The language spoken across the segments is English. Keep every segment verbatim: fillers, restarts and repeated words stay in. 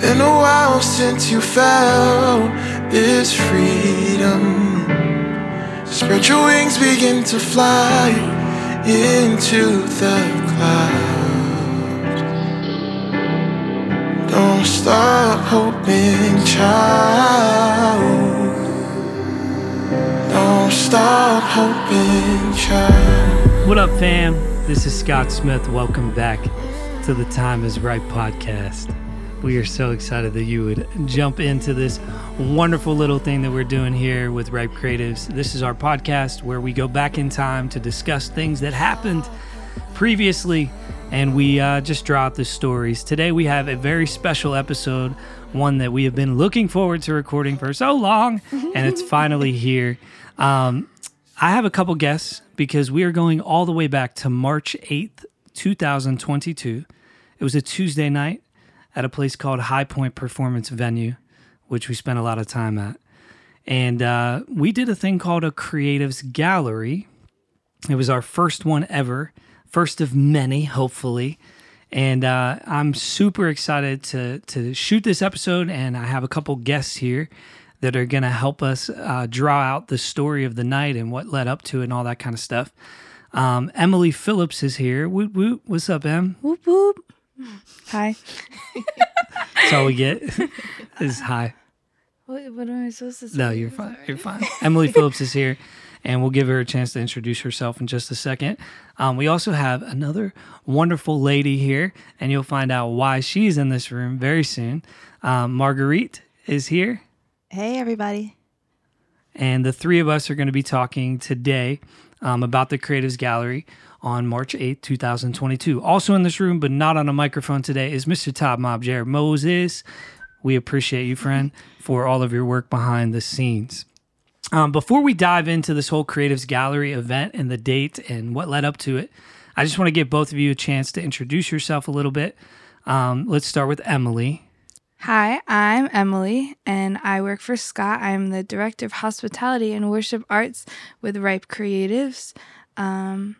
Been a while since you felt this freedom. Spread your wings, begin to fly into the clouds. Don't stop hoping, child. Don't stop hoping, child. What up, fam? This is Scott Smith. Welcome back to the Time is Right podcast. We are so excited that you would jump into this wonderful little thing that we're doing here with Ripe Creatives. This is our podcast where we go back in time to discuss things that happened previously, and we uh, just draw out the stories. Today we have a very special episode, one that we have been looking forward to recording for so long, and it's finally here. Um, I have a couple guests because we are going all the way back to March eighth, two thousand twenty-two. It was a Tuesday night at a place called Highpointe Performance Venue, which we spent a lot of time at. And uh, we did a thing called a Creatives Gallery. It was our first one ever, first of many, hopefully. And uh, I'm super excited to, to shoot this episode, and I have a couple guests here that are going to help us uh, draw out the story of the night and what led up to it and all that kind of stuff. Um, Emily Phillips is here. Whoop, whoop. What's up, Em? Whoop, whoop. Hi. That's all we get is hi. What, what am I supposed to say? No, you're fine. You're fine. Emily Phillips is here, and we'll give her a chance to introduce herself in just a second. Um, we also have another wonderful lady here, and you'll find out why she's in this room very soon. Um, Marguerite is here. Hey, everybody. And the three of us are going to be talking today um, about the Creatives Gallery on March eighth, two thousand twenty-two. Also in this room, but not on a microphone today, is Mister Top Mob, Jared Moses. We appreciate you, friend, for all of your work behind the scenes. Um, before we dive into this whole Creatives Gallery event and the date and what led up to it, I just want to give both of you a chance to introduce yourself a little bit. Um, let's start with Emily. Hi, I'm Emily, and I work for Scott. I'm the Director of Hospitality and Worship Arts with Ripe Creatives. Um...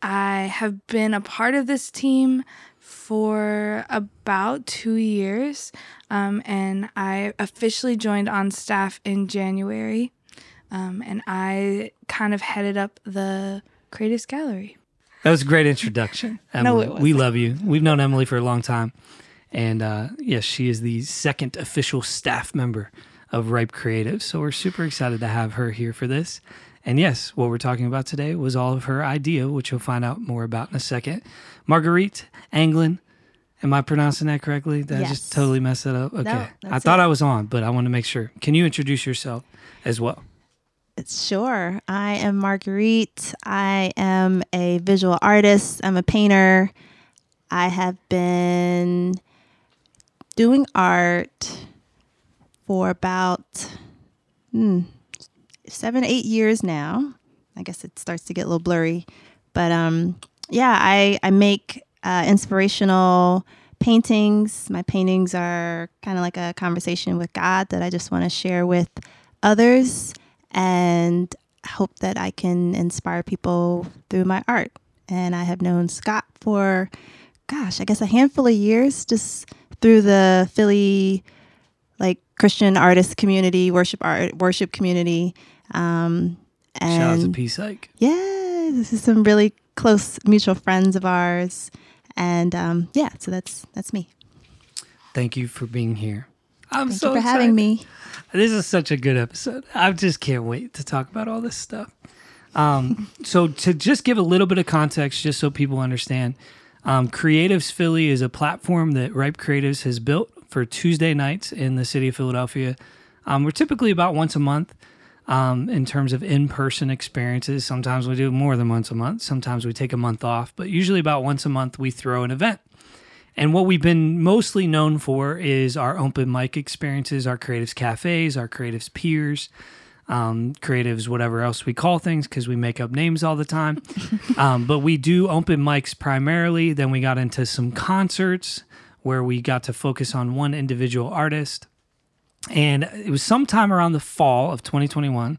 I have been a part of this team for about two years, um, and I officially joined on staff in January, um, and I kind of headed up the Creatives Gallery. That was a great introduction, Emily. No, it wasn't. We love you. We've known Emily for a long time, and uh, yes, she is the second official staff member of Ripe Creatives, so we're super excited to have her here for this. And yes, what we're talking about today was all of her idea, which you'll find out more about in a second. Marguerite Anglin, am I pronouncing that correctly? Did yes. I just totally mess that up? Okay. No, I thought it. I was on, but I want to make sure. Can you introduce yourself as well? Sure. I am Marguerite. I am a visual artist. I'm a painter. I have been doing art for about... Hmm, seven, eight years now. I guess it starts to get a little blurry. But um, yeah, I, I make uh, inspirational paintings. My paintings are kind of like a conversation with God that I just want to share with others and hope that I can inspire people through my art. And I have known Scott for, gosh, I guess a handful of years, just through the Philly, like Christian artist community, worship art, worship community. Um, and shout out to P. Psyche. Yeah, this is some really close mutual friends of ours, and um, yeah, so that's that's me. Thank you for being here. I'm Thank so you for excited. having me. This is such a good episode. I just can't wait to talk about all this stuff. Um, so to just give a little bit of context, just so people understand, um, Creatives Philly is a platform that Ripe Creatives has built for Tuesday nights in the city of Philadelphia. Um, we're typically about once a month. Um, in terms of in-person experiences, sometimes we do more than once a month. Sometimes we take a month off, but usually about once a month we throw an event. And what we've been mostly known for is our open mic experiences, our Creatives Cafes, our Creatives Peers, um, Creatives whatever else we call things because we make up names all the time. um, but we do open mics primarily. Then we got into some concerts where we got to focus on one individual artist. And it was sometime around the fall of twenty twenty-one,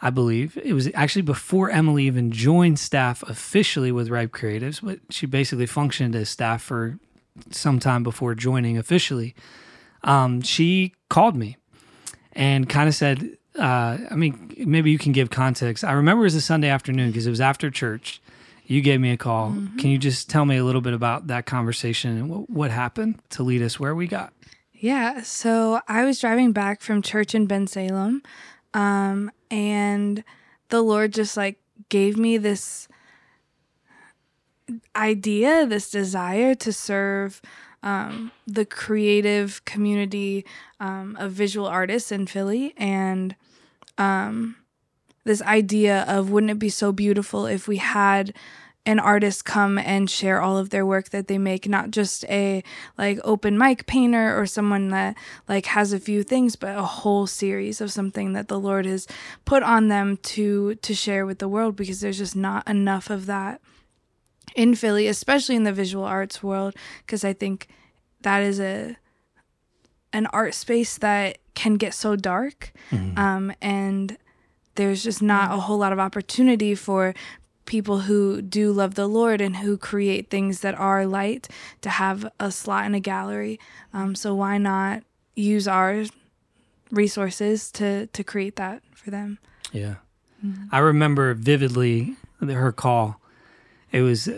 I believe. It was actually before Emily even joined staff officially with Ripe Creatives, but she basically functioned as staff for sometime before joining officially, um, she called me and kind of said, uh, I mean, maybe you can give context. I remember it was a Sunday afternoon because it was after church. You gave me a call. Mm-hmm. Can you just tell me a little bit about that conversation and what, what happened to lead us where we got? Yeah, so I was driving back from church in Ben Salem, um, and the Lord just like gave me this idea, this desire to serve um, the creative community um, of visual artists in Philly, and um, this idea of wouldn't it be so beautiful if we had an artist come and share all of their work that they make, not just a like open mic painter or someone that like has a few things, but a whole series of something that the Lord has put on them to to share with the world, because there's just not enough of that in Philly, especially in the visual arts world, because I think that is a an art space that can get so dark. Mm-hmm. Um, and there's just not a whole lot of opportunity for people who do love the Lord and who create things that are light to have a slot in a gallery. Um, so why not use our resources to, to create that for them? Yeah. Mm-hmm. I remember vividly her call. It was,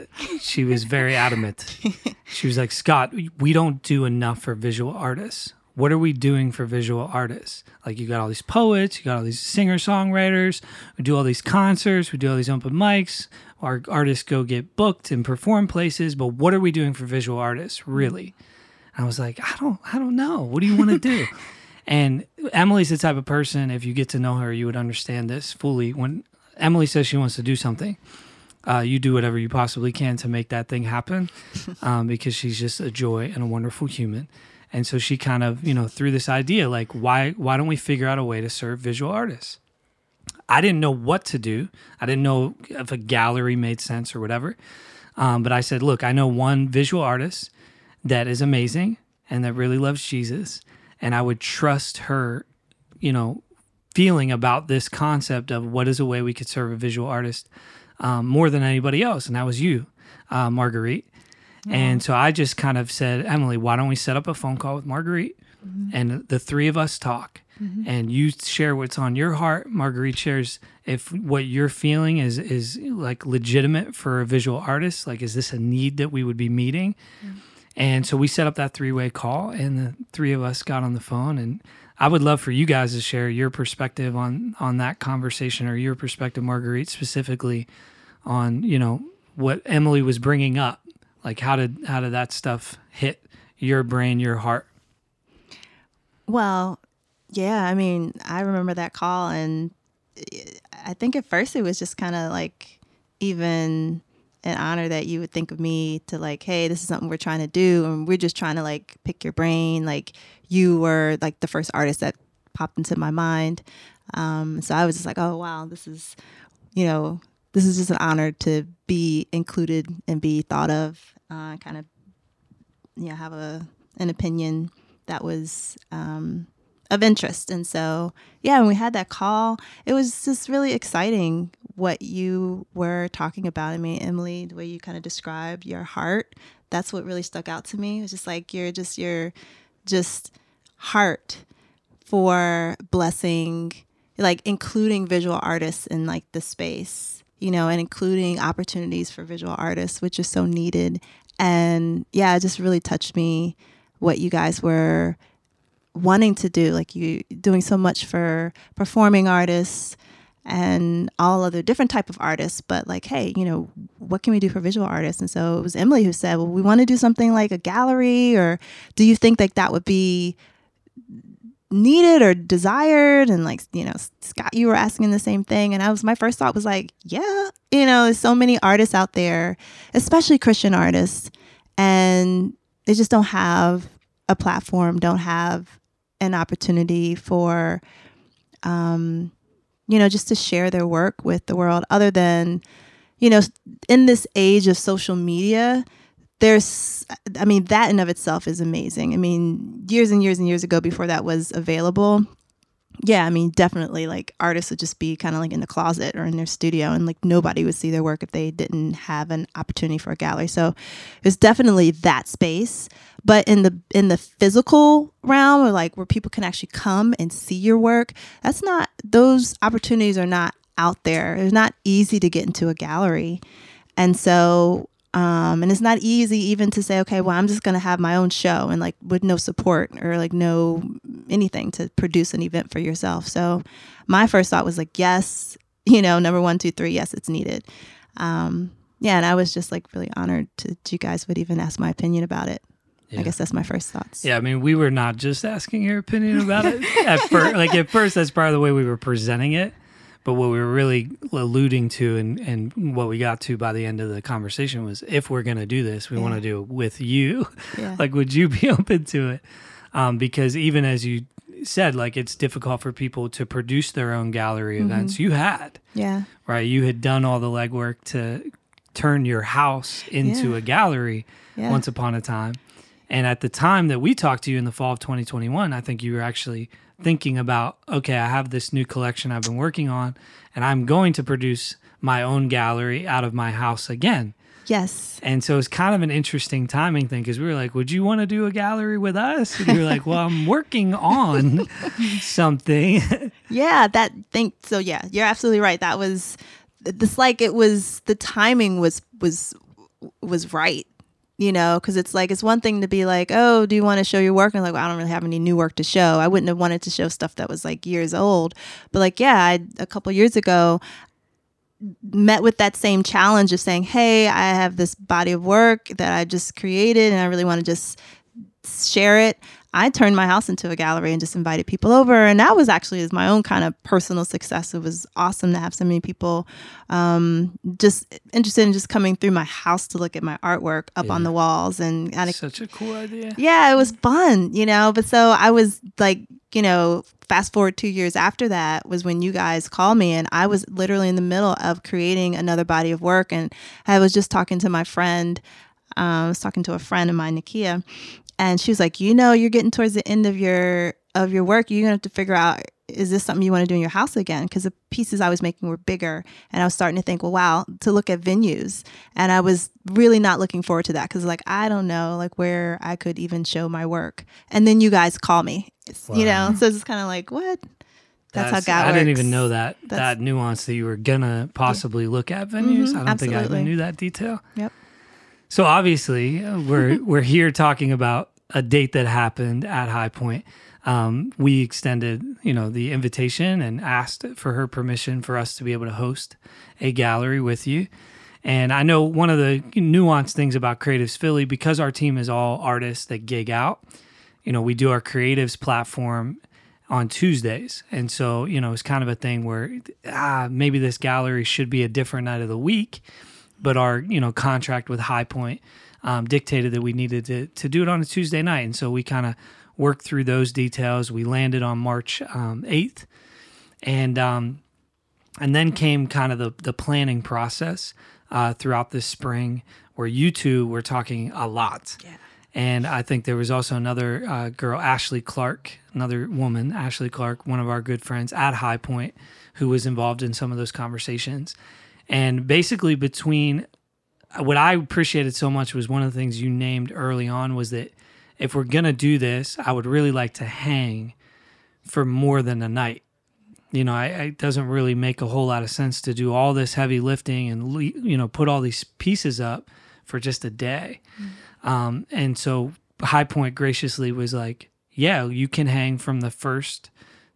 she was very adamant. She was like, Scott, we don't do enough for visual artists. What are we doing for visual artists? Like, you got all these poets, you got all these singer-songwriters, we do all these concerts, we do all these open mics, our artists go get booked and perform places, but what are we doing for visual artists, really? And I was like, I don't, I don't know. What do you want to do? And Emily's the type of person, if you get to know her, you would understand this fully. When Emily says she wants to do something, Uh, you do whatever you possibly can to make that thing happen, um, because she's just a joy and a wonderful human. And so she kind of, you know, threw this idea, like, why why don't we figure out a way to serve visual artists? I didn't know what to do. I didn't know if a gallery made sense or whatever. Um, but I said, look, I know one visual artist that is amazing and that really loves Jesus, and I would trust her, you know, feeling about this concept of what is a way we could serve a visual artist Um, more than anybody else, and that was you, uh, Marguerite. Mm-hmm. And so I just kind of said, Emily, why don't we set up a phone call with Marguerite, mm-hmm. and the three of us talk, mm-hmm. and you share what's on your heart. Marguerite shares if what you're feeling is is like legitimate for a visual artist, like, is this a need that we would be meeting? Mm-hmm. And so we set up that three-way call, and the three of us got on the phone, and I would love for you guys to share your perspective on, on that conversation, or your perspective, Marguerite, specifically on, you know, what Emily was bringing up. Like, how did how did that stuff hit your brain, your heart? Well, yeah, I mean, I remember that call, and I think at first it was just kind of like even an honor that you would think of me to like, hey, this is something we're trying to do, and we're just trying to like pick your brain, like, you were like the first artist that popped into my mind. Um, so I was just like, oh, wow, this is, you know, this is just an honor to be included and be thought of, uh, kind of, you know, have a, an opinion that was um, of interest. And so, yeah, when we had that call, it was just really exciting what you were talking about. I mean, Emily, the way you kind of described your heart, that's what really stuck out to me. It was just like, you're just, you're just heart for blessing, like including visual artists in like the space, you know, and including opportunities for visual artists, which is so needed. And yeah, it just really touched me what you guys were wanting to do, like you doing so much for performing artists and all other different type of artists, but like, hey, you know, what can we do for visual artists? And so it was Emily who said, well, we want to do something like a gallery, or do you think like that would be needed or desired? And like, you know, Scott, you were asking the same thing. And I was, my first thought was like, yeah, you know, there's so many artists out there, especially Christian artists, and they just don't have a platform, don't have an opportunity for, um, you know, just to share their work with the world, other than, you know, in this age of social media, there's, I mean, that in of itself is amazing. I mean, years and years and years ago before that was available, Yeah, I mean, definitely, like, artists would just be kind of like in the closet or in their studio, and like nobody would see their work if they didn't have an opportunity for a gallery. So there's definitely that space. But in the in the physical realm, or like where people can actually come and see your work, that's not, those opportunities are not out there. It's not easy to get into a gallery. And so um, and it's not easy even to say, okay, well, I'm just going to have my own show and like with no support or like no anything to produce an event for yourself. So my first thought was like, yes, you know, number one, two, three, yes, it's needed. Um, yeah. And I was just like really honored to, that you guys would even ask my opinion about it. Yeah. I guess that's my first thoughts. Yeah, I mean, we were not just asking your opinion about it at first. Like at first, that's probably the way we were presenting it. But what we were really alluding to and, and what we got to by the end of the conversation was, if we're going to do this, we yeah. want to do it with you. Yeah. Like, would you be open to it? Um, because even as you said, like, it's difficult for people to produce their own gallery mm-hmm. events. You had. Yeah. Right? You had done all the legwork to turn your house into yeah. a gallery yeah. once upon a time. And at the time that we talked to you in the fall of twenty twenty-one, I think you were actually thinking about, okay, I have this new collection I've been working on, and I'm going to produce my own gallery out of my house again. Yes. And so it's kind of an interesting timing thing, because we were like, would you want to do a gallery with us? And you were like, well, I'm working on something. Yeah, that thing. So yeah, you're absolutely right. That was, it's like it was, the timing was, was, was right. You know, because it's like, it's one thing to be like, oh, do you want to show your work? And like, well, I don't really have any new work to show. I wouldn't have wanted to show stuff that was like years old. But like, yeah, I, a couple years ago, met with that same challenge of saying, hey, I have this body of work that I just created and I really want to just share it. I turned my house into a gallery and just invited people over. And that was actually my own kind of personal success. It was awesome to have so many people um, just interested in just coming through my house to look at my artwork up yeah. on the walls. And I, such a cool idea. Yeah, it was fun, you know. But so I was like, you know, fast forward two years after that was when you guys called me, and I was literally in the middle of creating another body of work. And I was just talking to my friend. Um, I was talking to a friend of mine, Nakia. And she was like, you know, you're getting towards the end of your of your work. You're going to have to figure out, is this something you want to do in your house again? Because the pieces I was making were bigger. And I was starting to think, well, wow, to look at venues. And I was really not looking forward to that because, like, I don't know, like, where I could even show my work. And then you guys call me, wow. you know. So it's kind of like, what? That's, That's how God I works. I didn't even know that, that nuance that you were going to possibly yeah. look at venues. Mm-hmm, I don't absolutely. think I even knew that detail. Yep. So obviously, we're we're here talking about a date that happened at Highpointe. Um, we extended, you know, the invitation and asked for her permission for us to be able to host a gallery with you. And I know one of the nuanced things about Creatives Philly, because our team is all artists that gig out, you know, we do our Creatives platform on Tuesdays. And so, you know, it's kind of a thing where ah, maybe this gallery should be a different night of the week. But our, you know, contract with Highpointe um, dictated that we needed to, to do it on a Tuesday night. And so we kind of worked through those details. We landed on March um, eighth. And um, and then came kind of the, the planning process uh, throughout this spring, where you two were talking a lot. Yeah. And I think there was also another uh, girl, Ashley Clark, another woman, Ashley Clark, one of our good friends at Highpointe, who was involved in some of those conversations. And basically between, what I appreciated so much was one of the things you named early on was that if we're going to do this, I would really like to hang for more than a night. You know, I, it doesn't really make a whole lot of sense to do all this heavy lifting and, le- you know, put all these pieces up for just a day. Mm-hmm. Um, and so Highpointe graciously was like, yeah, you can hang from the first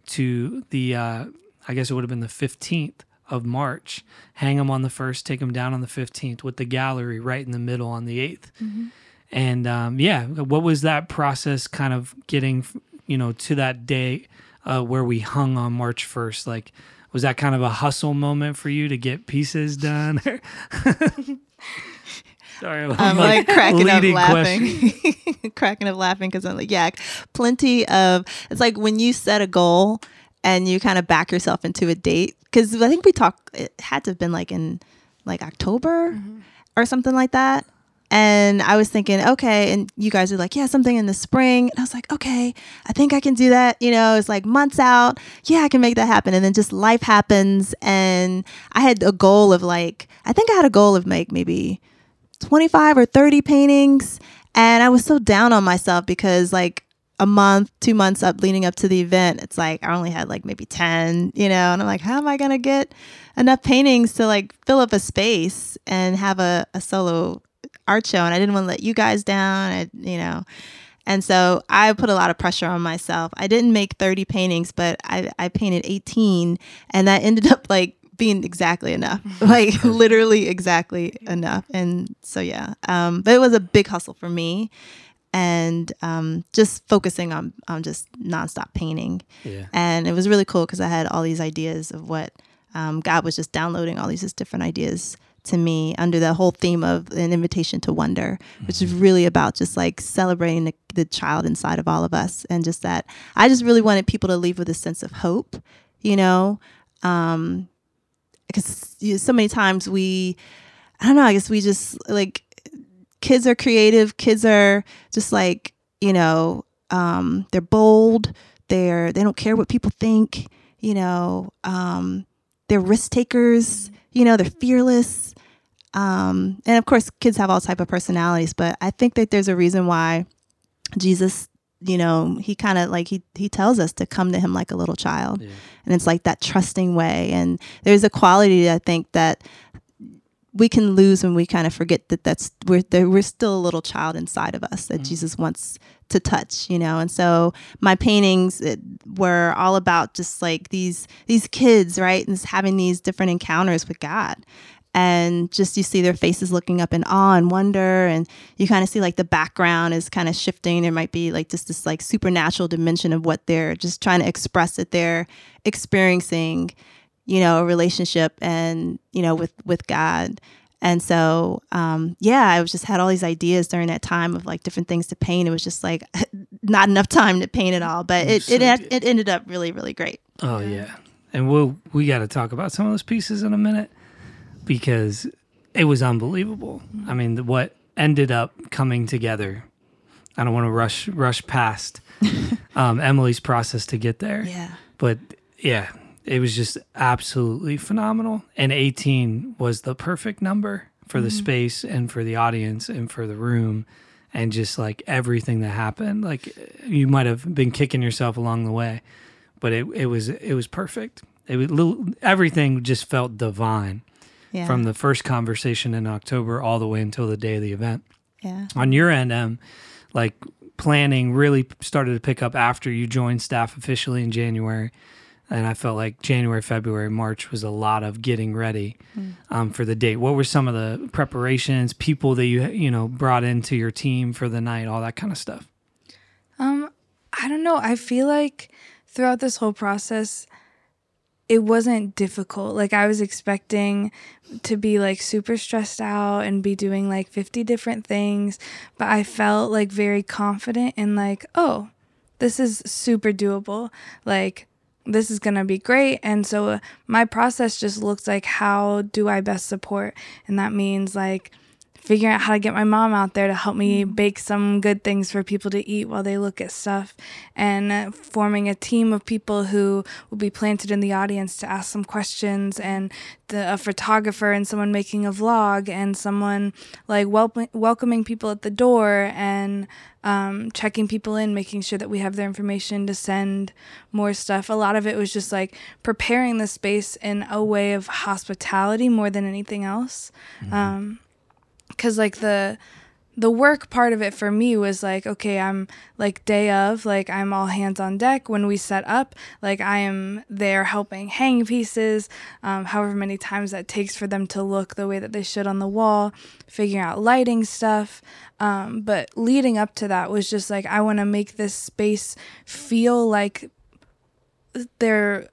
to the, uh, I guess it would have been the fifteenth. Of March, hang them on the first, take them down on the fifteenth, with the gallery right in the middle on the eighth. Mm-hmm. And um, yeah, what was that process kind of getting, you know, to that day uh, where we hung on March first? Like, was that kind of a hustle moment for you to get pieces done? Sorry, I'm, I'm like, like cracking up laughing, cracking up laughing because I'm like, yeah, plenty of, it's like when you set a goal and you kind of back yourself into a date. Because I think we talked, it had to have been like in like October mm-hmm. or something like that. And I was thinking, okay, and you guys were like, yeah, something in the spring. And I was like, okay, I think I can do that. You know, it's like months out. Yeah, I can make that happen. And then just life happens. And I had a goal of like, I think I had a goal of like maybe twenty-five or thirty paintings. And I was so down on myself because like a month, two months up leading up to the event, it's like I only had like maybe ten, you know, and I'm like, how am I going to get enough paintings to like fill up a space and have a, a solo art show? And I didn't want to let you guys down, I, you know. And so I put a lot of pressure on myself. I didn't make thirty paintings, but I, I painted eighteen, and that ended up like being exactly enough, like literally exactly enough. And so, yeah, um, but it was a big hustle for me, and um, just focusing on, on just nonstop painting. Yeah. And it was really cool because I had all these ideas of what um, God was just downloading all these just different ideas to me under the whole theme of an invitation to wonder, which is really about just like celebrating the, the child inside of all of us. And just that I just really wanted people to leave with a sense of hope, you know, um, because you know, so many times we, I don't know, I guess we just like kids are creative. Kids are just like, you know, um, they're bold. They're, they don't care what people think, you know, um, they're risk takers, you know, they're fearless. Um, and of course, kids have all type of personalities, but I think that there's a reason why Jesus, you know, he kind of like he he tells us to come to him like a little child. Yeah. And it's like that trusting way. And there's a quality, I think, that we can lose when we kind of forget that that's we're that we're still a little child inside of us that mm-hmm. Jesus wants to touch, you know. And so my paintings it, were all about just like these these kids, right, and just having these different encounters with God. And just you see their faces looking up in awe and wonder, and you kind of see like the background is kind of shifting. There might be like just this like supernatural dimension of what they're just trying to express that they're experiencing, you know, a relationship and, you know, with, with God. And so, um, yeah, I was just had all these ideas during that time of like different things to paint. It was just like not enough time to paint it all, but it, so it, it, it ended up really, really great. Oh yeah. And we'll, we got to talk about some of those pieces in a minute because it was unbelievable. Mm-hmm. I mean, the, what ended up coming together, I don't want to rush, rush past, um, Emily's process to get there. Yeah. But yeah. It was just absolutely phenomenal. And eighteen was the perfect number for the mm-hmm. space and for the audience and for the room and just like everything that happened. Like you might have been kicking yourself along the way, but it, it was it was perfect. It was little, everything just felt divine yeah. from the first conversation in October all the way until the day of the event. Yeah. On your end, um, like planning really started to pick up after you joined staff officially in January. And I felt like January, February, March was a lot of getting ready um, for the date. What were some of the preparations, people that you you know brought into your team for the night, all that kind of stuff? Um, I don't know. I feel like throughout this whole process, it wasn't difficult. Like I was expecting to be like super stressed out and be doing like fifty different things, but I felt like very confident and like, oh, this is super doable. Like, this is going to be great. And so my process just looked like, how do I best support? And that means like figuring out how to get my mom out there to help me bake some good things for people to eat while they look at stuff, and forming a team of people who will be planted in the audience to ask some questions, and the, a photographer and someone making a vlog, and someone like wel- welcoming people at the door and um, checking people in, making sure that we have their information to send more stuff. A lot of it was just like preparing the space in a way of hospitality more than anything else. Mm-hmm. Um, Because, like, the the work part of it for me was, like, okay, I'm, like, day of, like, I'm all hands on deck. When we set up, like, I am there helping hang pieces, um, however many times that takes for them to look the way that they should on the wall, figuring out lighting stuff. Um, but leading up to that was just, like, I want to make this space feel like they're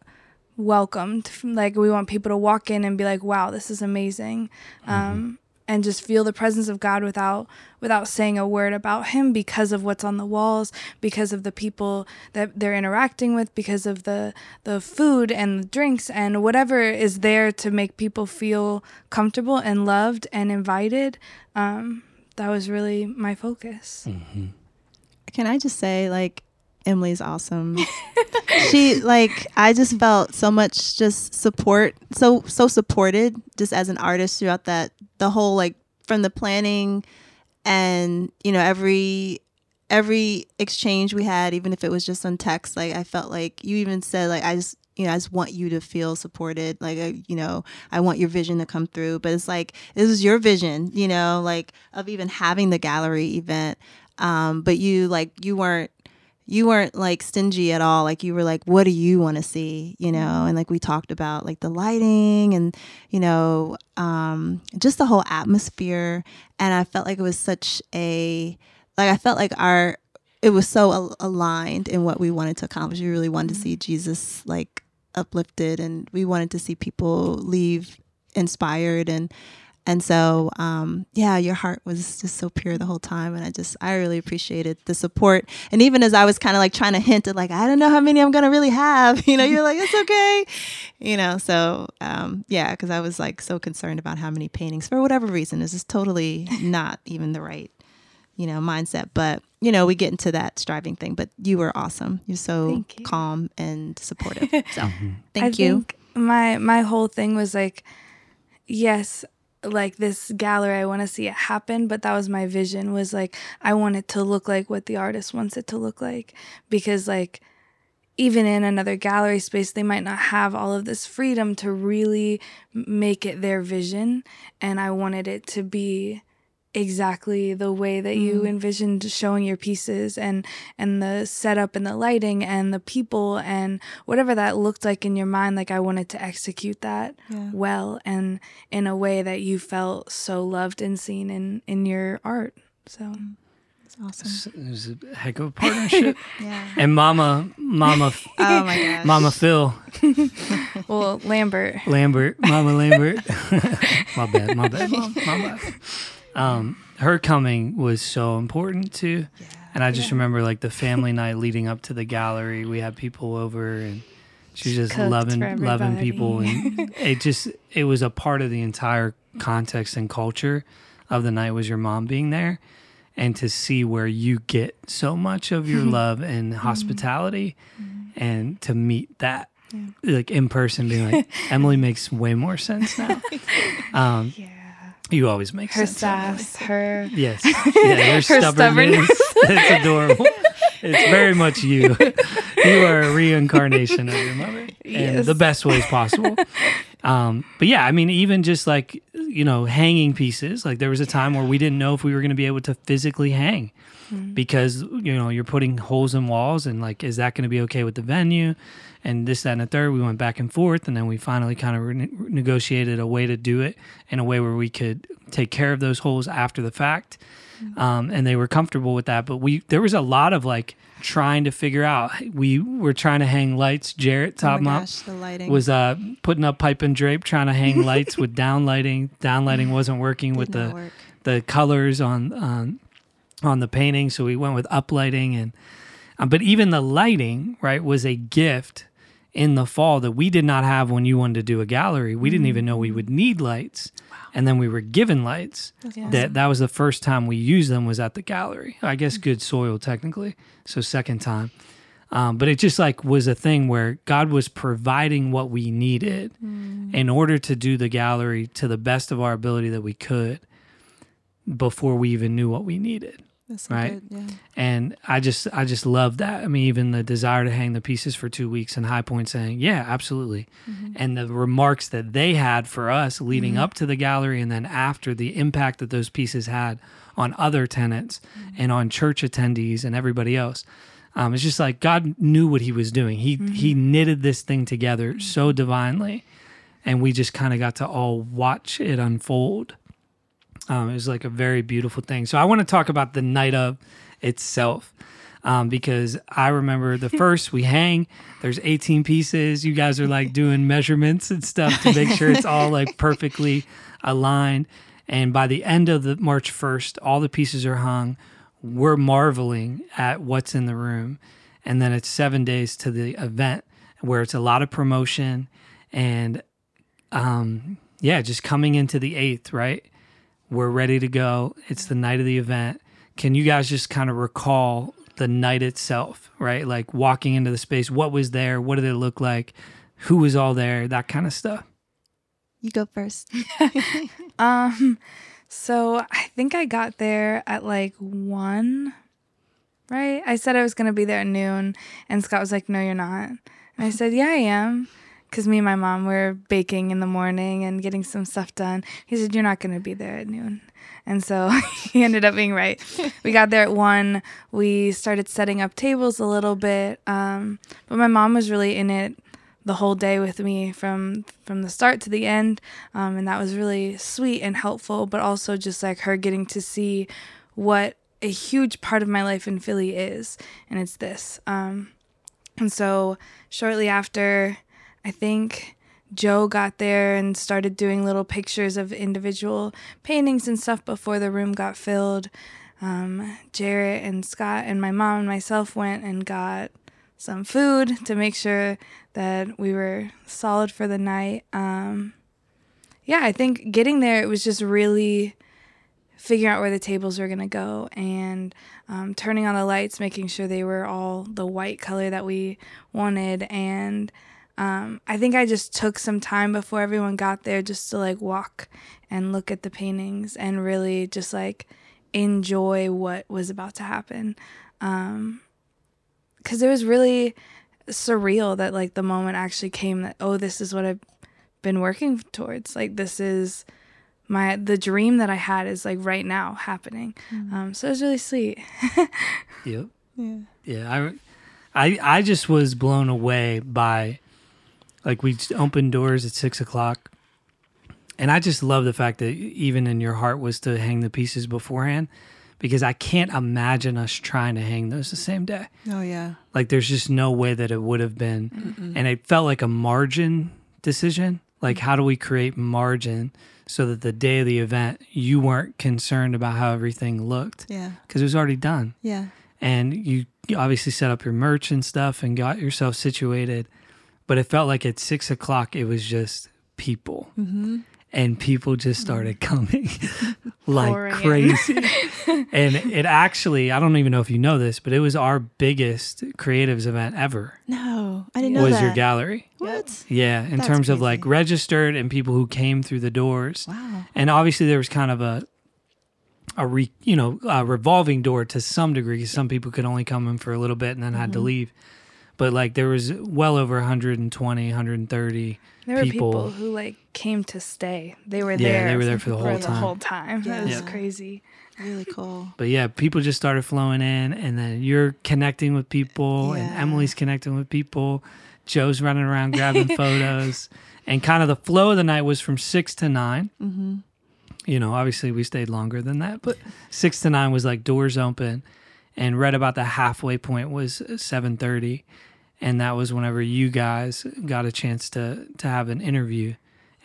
welcomed. Like, we want people to walk in and be like, wow, this is amazing. Mm-hmm. Um And just feel the presence of God without without saying a word about him, because of what's on the walls, because of the people that they're interacting with, because of the, the food and the drinks and whatever is there to make people feel comfortable and loved and invited. Um, that was really my focus. Mm-hmm. Can I just say, like, Emily's awesome. She, like, I just felt so much just support, so so supported just as an artist throughout that, the whole, like, from the planning and, you know, every every exchange we had, even if it was just on text, like, I felt like you even said, like, I just, you know, I just want you to feel supported. Like, I, you know, I want your vision to come through. But it's like, this is your vision, you know, like, of even having the gallery event. Um, but you, like, you weren't, you weren't like stingy at all. Like, you were like, what do you want to see? You know? And like, we talked about like the lighting and, you know, um, just the whole atmosphere. And I felt like it was such a, like, I felt like our, it was so al- aligned in what we wanted to accomplish. We really wanted to see Jesus, like, uplifted, and we wanted to see people leave inspired. And, and so, um, yeah, your heart was just so pure the whole time. And I just, I really appreciated the support. And even as I was kind of like trying to hint at, like, I don't know how many I'm going to really have, you know, you're like, it's okay. You know? So, um, yeah, cause I was like so concerned about how many paintings, for whatever reason. This is totally not even the right, you know, mindset, but, you know, we get into that striving thing, but you were awesome. You're so you. calm and supportive. So mm-hmm. thank I you. Think my, my whole thing was like, yes, like, this gallery, I want to see it happen, but that was my vision, was like, I want it to look like what the artist wants it to look like, because, like, even in another gallery space, they might not have all of this freedom to really make it their vision, and I wanted it to be exactly the way that you mm. envisioned showing your pieces, and and the setup and the lighting and the people and whatever that looked like in your mind. Like, I wanted to execute that yeah. well, and in a way that you felt so loved and seen in in your art. So it's awesome. It was a heck of a partnership. yeah. And Mama, Mama, oh my gosh, Mama Phil. well, Lambert, Lambert, Mama Lambert. my bad, my bad, Mom, Mama. Um, her coming was so important too. Yeah. And I just yeah. remember, like, the family night leading up to the gallery, we had people over, and she was just Cooked loving, loving people. And it just, it was a part of the entire context and culture of the night was your mom being there, and to see where you get so much of your love and hospitality mm-hmm. and to meet that, yeah. like, in person, being like, Emily makes way more sense now. Um, yeah. You always make her sense. Her sass, her... Yes. Yeah, her stubbornness. stubbornness. It's adorable. It's very much you. You are a reincarnation of your mother yes. in the best ways possible. Um, but yeah, I mean, even just like, you know, hanging pieces. Like, there was a time where we didn't know if we were going to be able to physically hang mm-hmm. because, you know, you're putting holes in walls, and like, is that going to be okay with the venue? And this, that, and the third, we went back and forth, and then we finally kind of re- negotiated a way to do it in a way where we could take care of those holes after the fact, mm-hmm. um, and they were comfortable with that. But we there was a lot of, like, trying to figure out. We were trying to hang lights. Jarrett, top oh my gosh, the lighting was uh, putting up pipe and drape, trying to hang lights with down lighting. Down lighting wasn't working Did with the work. the colors on um, on the painting, so we went with up lighting. And um, but even the lighting, right, was a gift in the fall that we did not have when you wanted to do a gallery. We mm-hmm. didn't even know we would need lights. Wow. And then we were given lights. That's awesome. That that was the first time we used them, was at the gallery. I guess mm-hmm. good soil technically. So second time. Um, but it just, like, was a thing where God was providing what we needed mm-hmm. in order to do the gallery to the best of our ability that we could before we even knew what we needed. That's so right, good, yeah. And I just, I just love that. I mean, even the desire to hang the pieces for two weeks and High Point saying, "Yeah, absolutely," mm-hmm. and the remarks that they had for us leading mm-hmm. up to the gallery, and then after, the impact that those pieces had on other tenants mm-hmm. and on church attendees and everybody else. Um, it's just like God knew what He was doing. He mm-hmm. He knitted this thing together mm-hmm. so divinely, and we just kind of got to all watch it unfold. Um, it was like a very beautiful thing. So I want to talk about the night of itself um, because I remember the first we hang, there's eighteen pieces. You guys are like doing measurements and stuff to make sure it's all like perfectly aligned. And by the end of the March first, all the pieces are hung. We're marveling at what's in the room. And then it's seven days to the event where it's a lot of promotion and um, yeah, just coming into the eighth, right? We're ready to go. It's the night of the event. Can you guys just kind of recall the night itself, right? Like walking into the space, what was there? What did it look like? Who was all there? That kind of stuff. You go first. um, so I think I got there at like one, right? I said I was going to be there at noon, and Scott was like, no, you're not. And I said, yeah, I am. Because me and my mom were baking in the morning and getting some stuff done. He said, you're not going to be there at noon. And so he ended up being right. We got there at one. We started setting up tables a little bit. Um, but my mom was really in it the whole day with me from from the start to the end. Um, and that was really sweet and helpful. But also just like her getting to see what a huge part of my life in Philly is. And it's this. Um, and so shortly after, I think Joe got there and started doing little pictures of individual paintings and stuff before the room got filled. Um, Jared and Scott and my mom and myself went and got some food to make sure that we were solid for the night. Um, yeah, I think getting there, it was just really figuring out where the tables were going to go and um, turning on the lights, making sure they were all the white color that we wanted. And Um, I think I just took some time before everyone got there just to like walk and look at the paintings and really just like enjoy what was about to happen. Um, 'cause it was really surreal that like the moment actually came that, oh, this is what I've been working towards. Like this is my, the dream that I had is like right now happening. Mm-hmm. Um, so it was really sweet. Yep. Yeah. Yeah. I, I, I just was blown away by, like, we opened doors at six o'clock. And I just love the fact that even in your heart was to hang the pieces beforehand, because I can't imagine us trying to hang those the same day. Oh, yeah. Like, there's just no way that it would have been. Mm-mm. And it felt like a margin decision. Like, how do we create margin so that the day of the event, you weren't concerned about how everything looked? Yeah. Because it was already done. Yeah. And you, you obviously set up your merch and stuff and got yourself situated. But it felt like at six o'clock, it was just people. Mm-hmm. And people just started coming like Pouring crazy. And it actually, I don't even know if you know this, but it was our biggest Creatives event ever. No, I didn't know that. Was your gallery. What? Yeah, in That's terms crazy. Of like registered and people who came through the doors. Wow. And obviously there was kind of a, a re, you know, a revolving door to some degree, because some people could only come in for a little bit and then mm-hmm. had to leave. But, like, there was well over one hundred twenty, one hundred thirty there were people. people who, like, came to stay. They were yeah, there. Yeah, they were there for the whole for time. the whole time. Yeah. That was yeah. crazy. Really cool. But, yeah, people just started flowing in, and then you're connecting with people, yeah. and Emily's connecting with people. Joe's running around grabbing photos. And kind of the flow of the night was from six to nine. Mm-hmm. You know, obviously we stayed longer than that, but six to nine was, like, doors open. And right about the halfway point was seven thirty. And that was whenever you guys got a chance to to have an interview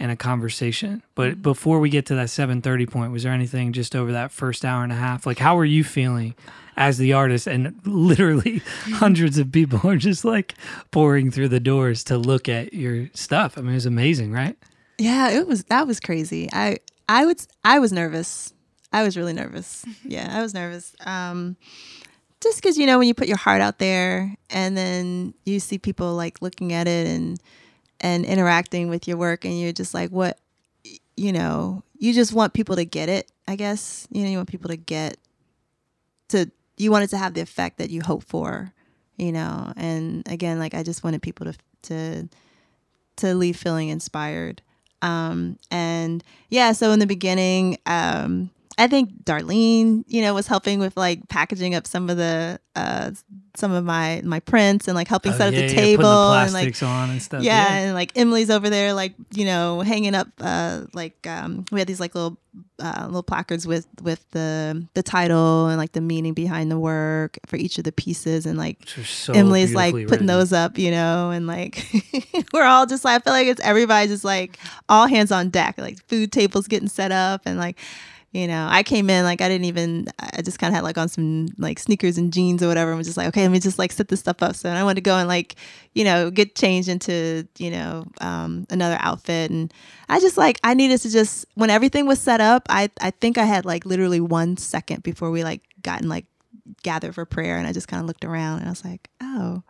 and a conversation. But before we get to that seven thirty point, was there anything just over that first hour and a half? Like, how were you feeling as the artist? And literally hundreds of people are just like pouring through the doors to look at your stuff. I mean, it was amazing, right? Yeah, it was. That was crazy. I I would I was nervous. I was really nervous. Yeah, I was nervous. Um, just because, you know, when you put your heart out there and then you see people like looking at it and and interacting with your work, and you're just like, what, you know, you just want people to get it, I guess. You know, you want people to get to, you want it to have the effect that you hope for, you know. And again, like I just wanted people to to to leave feeling inspired. Um, and yeah, so in the beginning, um, I think Darlene, you know, was helping with like packaging up some of the uh, some of my my prints and like helping oh, set up yeah, the yeah, table the and like on and stuff. Yeah, yeah, and like Emily's over there, like, you know, hanging up uh, like um, we had these like little uh, little placards with with the the title and like the meaning behind the work for each of the pieces, and like so Emily's like putting written. those up, you know, and like we're all just like, I feel like it's everybody's just like all hands on deck, like food tables getting set up and like. You know, I came in like I didn't even, I just kind of had like on some like sneakers and jeans or whatever. And was just like, okay, let me just like set this stuff up. So and I wanted to go and like, you know, get changed into, you know, um, another outfit. And I just like, I needed to just, when everything was set up, I, I think I had like literally one second before we like gotten like gathered for prayer. And I just kind of looked around and I was like, oh,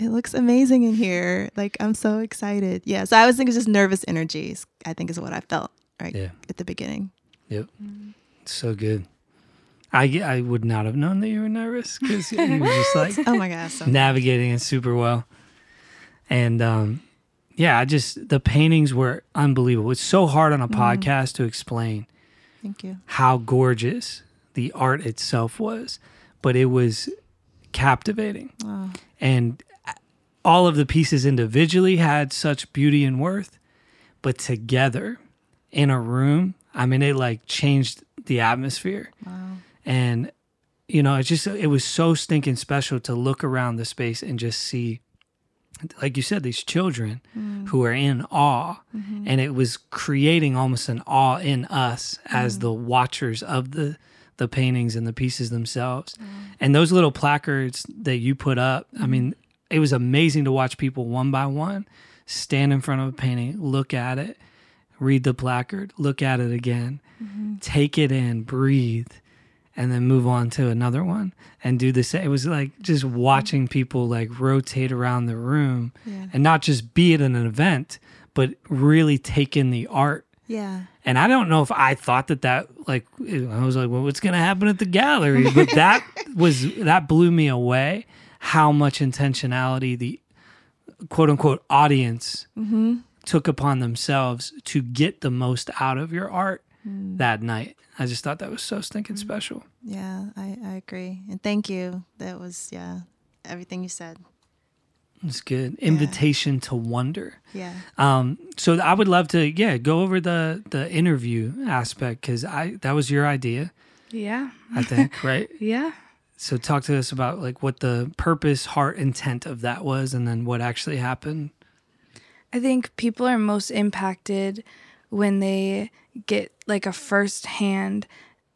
it looks amazing in here. Like, I'm so excited. Yeah. So I was thinking just nervous energies, I think is what I felt right yeah. at the beginning. Yep. Mm. So good. I, I would not have known that you were nervous because you were just like oh my gosh, so navigating it super well. And um, yeah, I just, the paintings were unbelievable. It's so hard on a mm. podcast to explain Thank you. how gorgeous the art itself was, but it was captivating. Oh. And all of the pieces individually had such beauty and worth, but together in a room, I mean, it like changed the atmosphere. Wow. And, you know, it just, it was so stinking special to look around the space and just see, like you said, these children mm. who are in awe. Mm-hmm. And it was creating almost an awe in us as mm. the watchers of the, the paintings and the pieces themselves. Mm. And those little placards that you put up, mm. I mean, it was amazing to watch people one by one stand in front of a painting, look at it, read the placard, look at it again, mm-hmm. take it in, breathe, and then move on to another one and do the same. It was like just watching mm-hmm. people like rotate around the room yeah. and not just be at an event, but really take in the art. Yeah. And I don't know if I thought that that, like, I was like, well, what's going to happen at the gallery? But that was, that blew me away, how much intentionality the quote unquote audience mm-hmm. took upon themselves to get the most out of your art mm. that night. I just thought that was so stinking mm. special. Yeah, I, I agree. And thank you. That was, yeah, everything you said. It's good. Yeah. Invitation to Wonder. Yeah. Um. So I would love to, yeah, go over the, the interview aspect, because I that was your idea. Yeah. I think, right? Yeah. So talk to us about like what the purpose, heart, intent of that was, and then what actually happened. I think people are most impacted when they get like a first-hand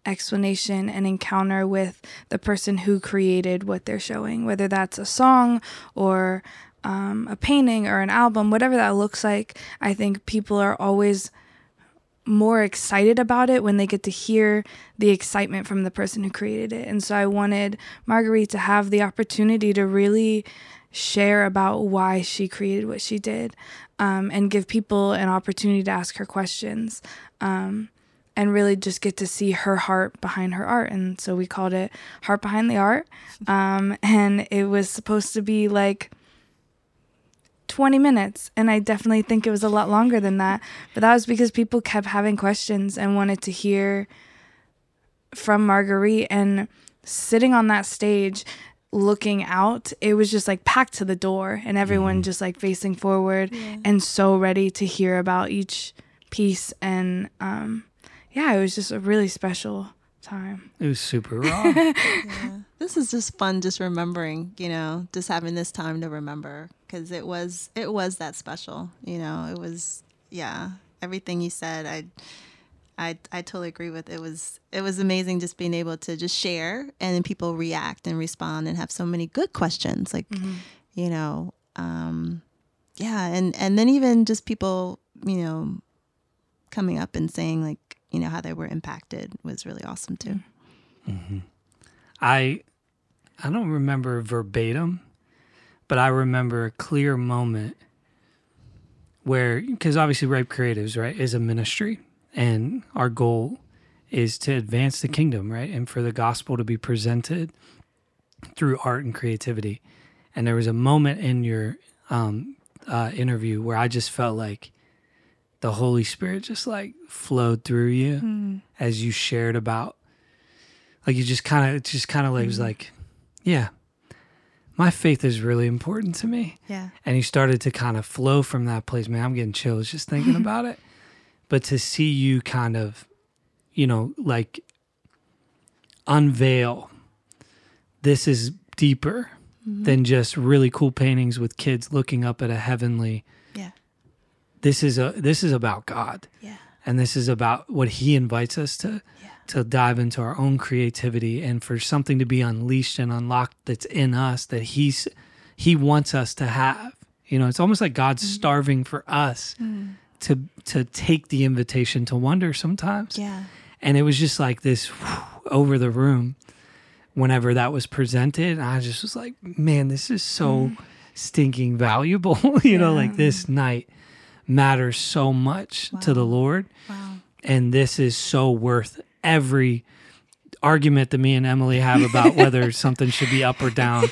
explanation and encounter with the person who created what they're showing, whether that's a song or um, a painting or an album, whatever that looks like. I think people are always more excited about it when they get to hear the excitement from the person who created it. And so I wanted Marguerite to have the opportunity to really share about why she created what she did, um, and give people an opportunity to ask her questions, um, and really just get to see her heart behind her art. And so we called it Heart Behind the Art. Um, and it was supposed to be like twenty minutes. And I definitely think it was a lot longer than that. But that was because people kept having questions and wanted to hear from Marguerite. And sitting on that stage, looking out, it was just like packed to the door and everyone just like facing forward yeah. and so ready to hear about each piece. And um yeah, it was just a really special time. It was super raw. yeah. This is just fun, just remembering, you know, just having this time to remember, because it was it was that special, you know. It was, yeah, everything you said, I I, I totally agree with. It was it was amazing just being able to just share, and then people react and respond and have so many good questions, like mm-hmm. you know, um, yeah, and and then even just people, you know, coming up and saying like, you know, how they were impacted was really awesome too. Mm-hmm. I I don't remember verbatim, but I remember a clear moment where, because obviously Ripe Creatives, right, is a ministry. And our goal is to advance the kingdom, right? And for the gospel to be presented through art and creativity. And there was a moment in your um, uh, interview where I just felt like the Holy Spirit just like flowed through you mm. as you shared about, like you just kind of, just kind of like mm. was like, yeah, my faith is really important to me. Yeah. And you started to kind of flow from that place. Man, I'm getting chills just thinking about it. But to see you kind of, you know, like unveil, this is deeper mm-hmm. than just really cool paintings with kids looking up at a heavenly. Yeah. This is a this is about God. Yeah. And this is about what he invites us to, yeah. to dive into our own creativity and for something to be unleashed and unlocked that's in us that he's, he wants us to have. You know, it's almost like God's mm-hmm. starving for us mm. to to take the invitation to wonder sometimes. Yeah. And it was just like this whew, over the room whenever that was presented. And I just was like, man, this is so mm. stinking valuable. you yeah. know, like this night matters so much wow. to the Lord. Wow. And this is so worth every argument that me and Emily have about whether something should be up or down.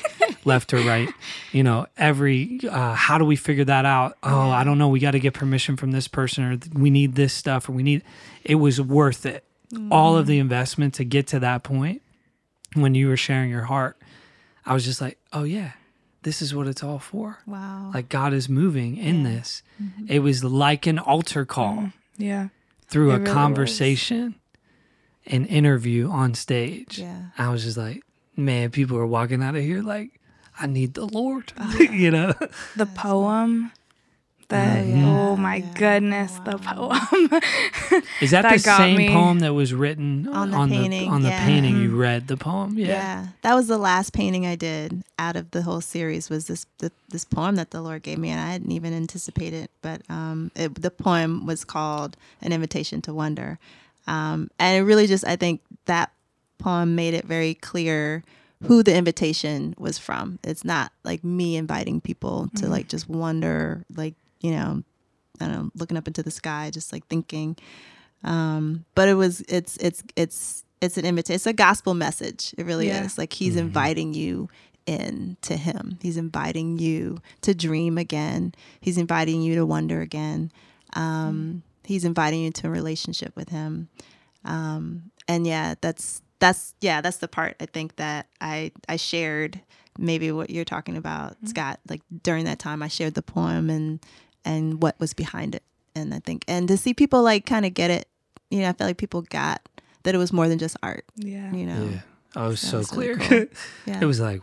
Left or right, you know, every, uh, how do we figure that out? Oh, I don't know. We got to get permission from this person or th- we need this stuff or we need, it was worth it. Mm. All of the investment to get to that point when you were sharing your heart, I was just like, oh yeah, this is what it's all for. Wow. Like God is moving in yeah. this. Mm-hmm. It was like an altar call. Mm. Yeah. Through it a really conversation, was. An interview on stage. Yeah. I was just like, man, people are walking out of here like, I need the Lord, you know. The poem, that yeah. oh my yeah. goodness, wow. the poem. Is that, that the same me. poem that was written on the on painting? The, on yeah. the painting, mm-hmm. you read the poem, yeah. yeah. That was the last painting I did out of the whole series. Was this the, this poem that the Lord gave me, and I didn't even anticipate it. But um, it, the poem was called "An Invitation to Wonder," um, and it really just I think that poem made it very clear who the invitation was from. It's not like me inviting people to like just wonder, like, you know, I don't know, looking up into the sky, just like thinking. Um, but it was, it's, it's, it's, it's an invitation. It's a gospel message. It really yeah. is. Like he's mm-hmm. inviting you in to him. He's inviting you to dream again. He's inviting you to wonder again. Um, he's inviting you to a relationship with him. Um, and yeah, that's, That's, yeah, that's the part I think that I, I shared maybe what you're talking about, mm-hmm. Scott, like during that time I shared the poem and, and what was behind it. And I think, and to see people like kind of get it, you know, I felt like people got that it was more than just art, yeah, you know. Yeah. Oh, it was so, so, so clear. Cool. yeah. It was like,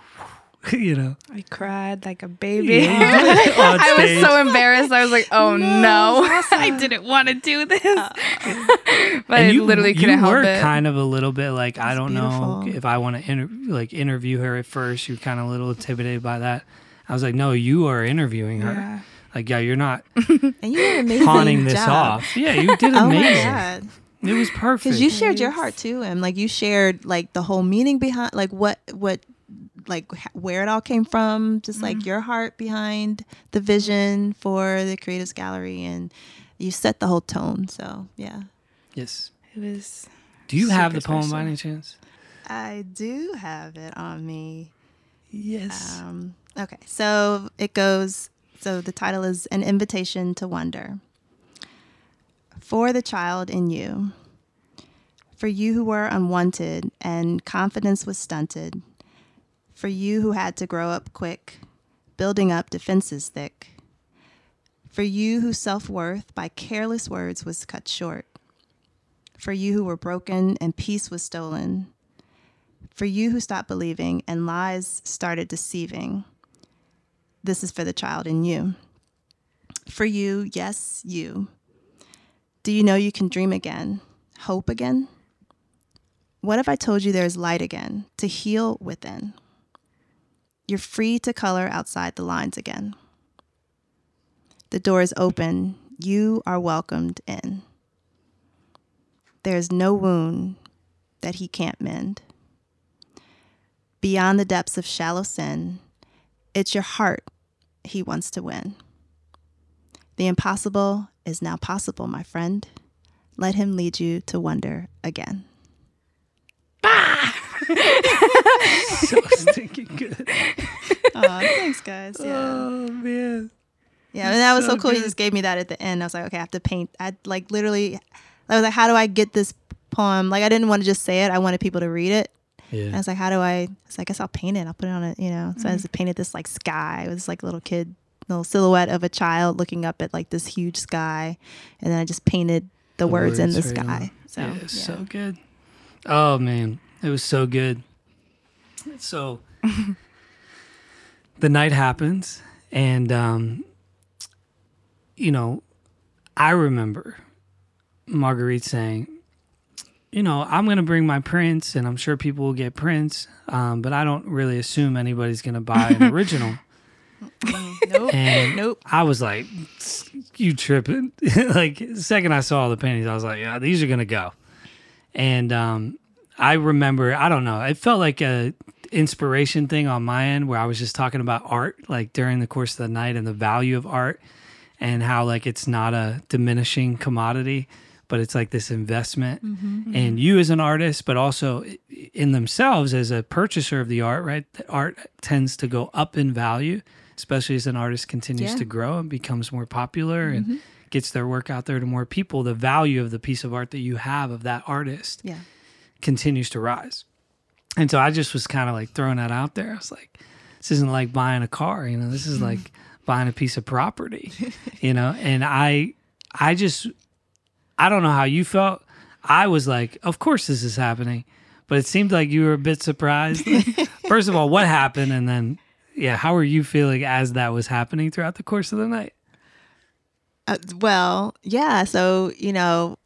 you know. I cried like a baby. Yeah. I was so embarrassed. I was like, oh no, no. Awesome. I didn't want to do this. Uh-oh. But and you, I literally couldn't help it. You were kind of a little bit like, I don't beautiful. know if I want to inter- like interview her at first. You're kind of a little intimidated by that. I was like, no, you are interviewing her. Yeah. Like, yeah, you're not and you did an pawning this job. off. Yeah, you did amazing. Oh my God. It was perfect. Because you shared your heart too. And like you shared like the whole meaning behind, like what, what, like where it all came from, just like mm-hmm. your heart behind the vision for the Creatives Gallery, and you set the whole tone. So yeah, yes, it was. Do you have the poem special. by any chance? I do have it on me. Yes. Um, okay, so it goes. So the title is "An Invitation to Wonder." For the child in you, for you who were unwanted and confidence was stunted. For you who had to grow up quick, building up defenses thick. For you whose self-worth by careless words was cut short. For you who were broken and peace was stolen. For you who stopped believing and lies started deceiving. This is for the child in you. For you, yes, you. Do you know you can dream again, hope again? What if I told you there is light again to heal within? You're free to color outside the lines again. The door is open. You are welcomed in. There is no wound that he can't mend. Beyond the depths of shallow sin, it's your heart he wants to win. The impossible is now possible, my friend. Let him lead you to wonder again. Bah! So stinking good. Oh, thanks guys. Yeah. Oh man. Yeah, and that was so, so cool. Good. You just gave me that at the end. I was like, okay, I have to paint. I like literally. I was like, how do I get this poem? Like, I didn't want to just say it. I wanted people to read it. Yeah. And I was like, how do I? So I guess I'll paint it. I'll put it on a, you know. So mm-hmm. I just painted this like sky. It was like little kid, little silhouette of a child looking up at like this huge sky, and then I just painted the, the words, words in the right sky. On. So yeah, yeah. So good. Oh man, it was so good. So the night happens and, um, you know, I remember Marguerite saying, you know, I'm going to bring my prints, and I'm sure people will get prints, um, but I don't really assume anybody's going to buy an original. Nope. And nope. I was like, you tripping. Like, the second I saw all the paintings, I was like, yeah, these are going to go. And um, I remember, I don't know, it felt like a inspiration thing on my end where I was just talking about art, like during the course of the night, and the value of art and how like it's not a diminishing commodity, but it's like this investment mm-hmm. in you as an artist, but also in themselves as a purchaser of the art, right? Art tends to go up in value, especially as an artist continues yeah. to grow and becomes more popular mm-hmm. and gets their work out there to more people. The value of the piece of art that you have of that artist yeah. continues to rise. And so I just was kind of like throwing that out there. I was like, this isn't like buying a car, you know, this is like buying a piece of property, you know? And I, I just, I don't know how you felt. I was like, of course this is happening, but it seemed like you were a bit surprised. Like, first of all, what happened? And then, yeah, how were you feeling as that was happening throughout the course of the night? Uh, well, yeah. So, you know,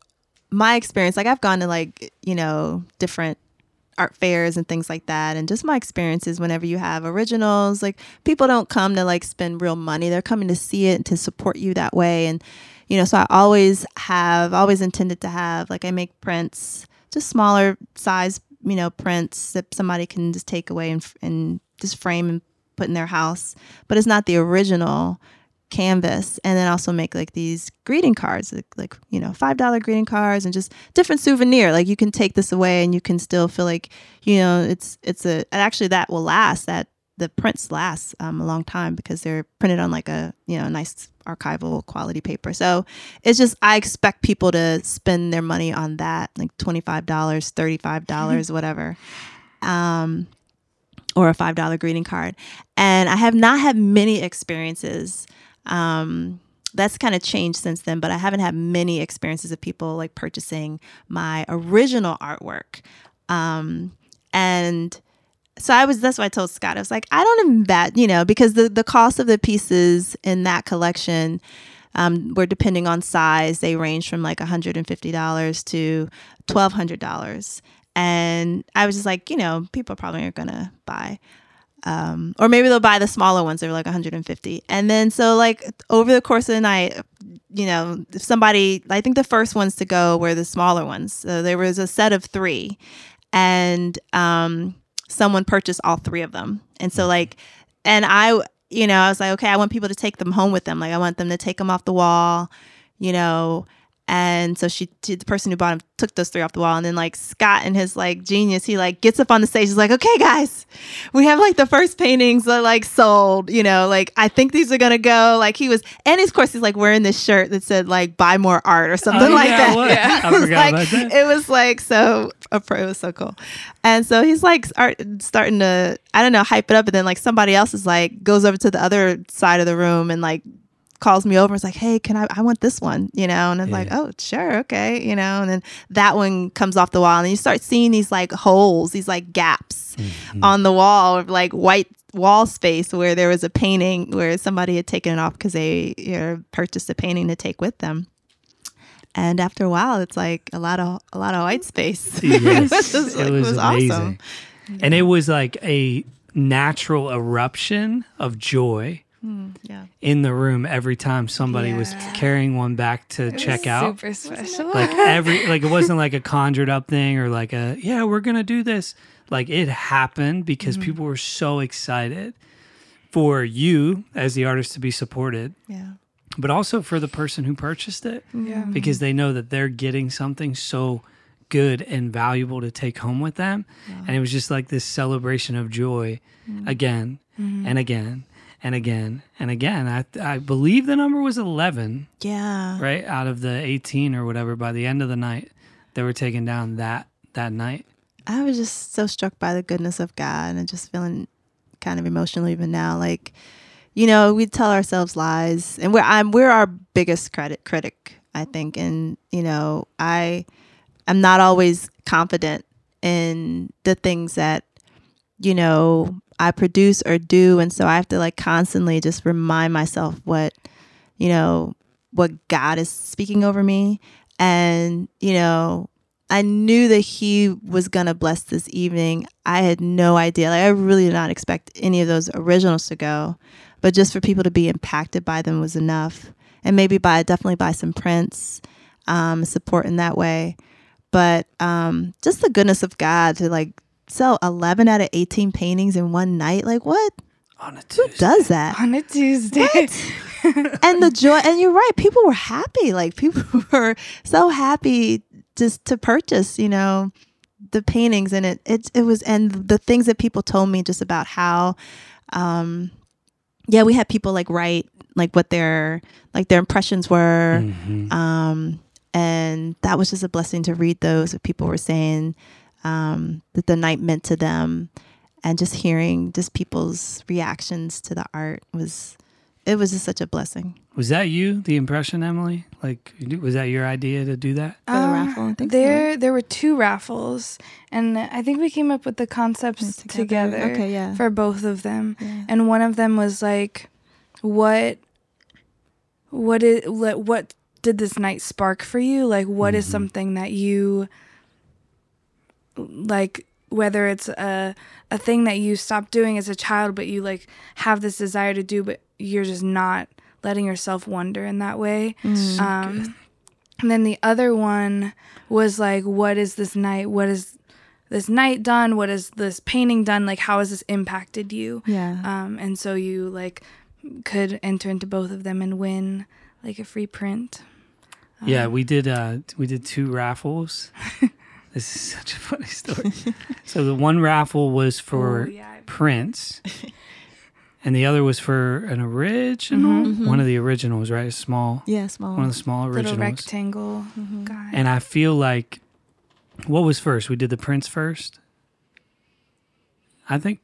my experience, like I've gone to like, you know, different art fairs and things like that. And just my experiences, whenever you have originals, like people don't come to like spend real money. They're coming to see it and to support you that way. And, you know, so I always have always intended to have, like I make prints, just smaller size, you know, prints that somebody can just take away and, and just frame and put in their house, but it's not the original canvas. And then also make like these greeting cards, like, like you know, five dollar greeting cards, and just different souvenir, like you can take this away and you can still feel like, you know, it's it's a, and actually that will last, that the prints last um, a long time because they're printed on like a, you know, nice archival quality paper. So it's just, I expect people to spend their money on that, like twenty-five dollars, thirty-five dollars, whatever, um or a five dollar greeting card. And I have not had many experiences. Um, that's kind of changed since then, but I haven't had many experiences of people like purchasing my original artwork. Um, and so I was, that's why I told Scott, I was like, I don't imagine, you know, because the, the cost of the pieces in that collection, um, were depending on size, they range from like one hundred fifty dollars to twelve hundred dollars. And I was just like, you know, people probably aren't going to buy. Um, or maybe they'll buy the smaller ones. They're like one hundred fifty. And then, so like over the course of the night, you know, if somebody, I think the first ones to go were the smaller ones. So there was a set of three, and, um, someone purchased all three of them. And so like, and I, you know, I was like, okay, I want people to take them home with them. Like I want them to take them off the wall, you know. And so she, the person who bought them, took those three off the wall. And then like Scott and his like genius, he like gets up on the stage. He's like, okay, guys, we have like the first paintings that like sold, you know, like I think these are going to go. Like he was, and of course he's like wearing this shirt that said like buy more art or something oh, like yeah, that. Yeah. I forgot like, about that. It was like, so it was so cool. And so he's like art, starting to, I don't know, hype it up. And then like somebody else is like, goes over to the other side of the room and like, calls me over. It's like, hey, can I, I want this one, you know? And it's yeah. like, oh, sure. Okay. You know, and then that one comes off the wall and you start seeing these like holes, these like gaps mm-hmm. on the wall of like white wall space where there was a painting where somebody had taken it off because they, you know, purchased a painting to take with them. And after a while, it's like a lot of, a lot of white space. Yes. it was, like, it was, it was amazing. Awesome. And it was like a natural eruption of joy. Mm, yeah. in the room every time somebody yeah. was carrying one back to it check was out. Super special. Like every, like it wasn't like a conjured up thing or like a, yeah, we're going to do this. Like it happened because mm-hmm. people were so excited for you as the artist to be supported. Yeah. But also for the person who purchased it. Yeah. Because they know that they're getting something so good and valuable to take home with them. Yeah. And it was just like this celebration of joy mm-hmm. again mm-hmm. and again. And again, and again, I I believe the number was eleven. Yeah. Right? Out of the eighteen or whatever, by the end of the night, they were taken down that, that night. I was just so struck by the goodness of God and just feeling kind of emotional even now. Like, you know, we tell ourselves lies. And we're, I'm, we're our biggest credit, critic, I think. And, you know, I am not always confident in the things that, you know, I produce or do. And so I have to like constantly just remind myself what, you know, what God is speaking over me And, you know, I knew that he was going to bless this evening. I had no idea. Like, I really did not expect any of those originals to go. But just for people to be impacted by them was enough. And maybe buy, definitely buy some prints, um, support in that way. But um, just the goodness of God to, like, sell eleven out of eighteen paintings in one night. Like, what? On a Tuesday. Who does that? On a Tuesday. What? And the joy, and you're right, people were happy. Like, people were so happy just to purchase, you know, the paintings. And it, it, it was, and the things that people told me just about how, um, yeah, we had people, like, write, like, what their, like, their impressions were. Mm-hmm. Um, and that was just a blessing to read those. People were saying um, that the night meant to them. And just hearing just people's reactions to the art was, it was just such a blessing. Was that you, the impression, Emily? Like, was that your idea to do that? For the um, raffle, I think there, so. There were two raffles, and I think we came up with the concepts together, together okay, yeah. for both of them. Yeah. And one of them was like, what, what is, what did this night spark for you? Like, what mm-hmm. is something that you, like, whether it's a a thing that you stopped doing as a child, but you, like, have this desire to do, but you're just not letting yourself wander in that way. Mm. Um, and then the other one was, like, what is this night? What is this night done? What is this painting done? Like, how has this impacted you? Yeah. Um, and so you, like, could enter into both of them and win, like, a free print. Um, yeah, we did, uh, we did two raffles. This is such a funny story. So the one raffle was for Ooh, yeah. prints, and the other was for an original. Mm-hmm. One of the originals, right? A small. Yeah, small. One of the small originals. Little rectangle mm-hmm. guy. And I feel like, what was first? We did the prints first? I think,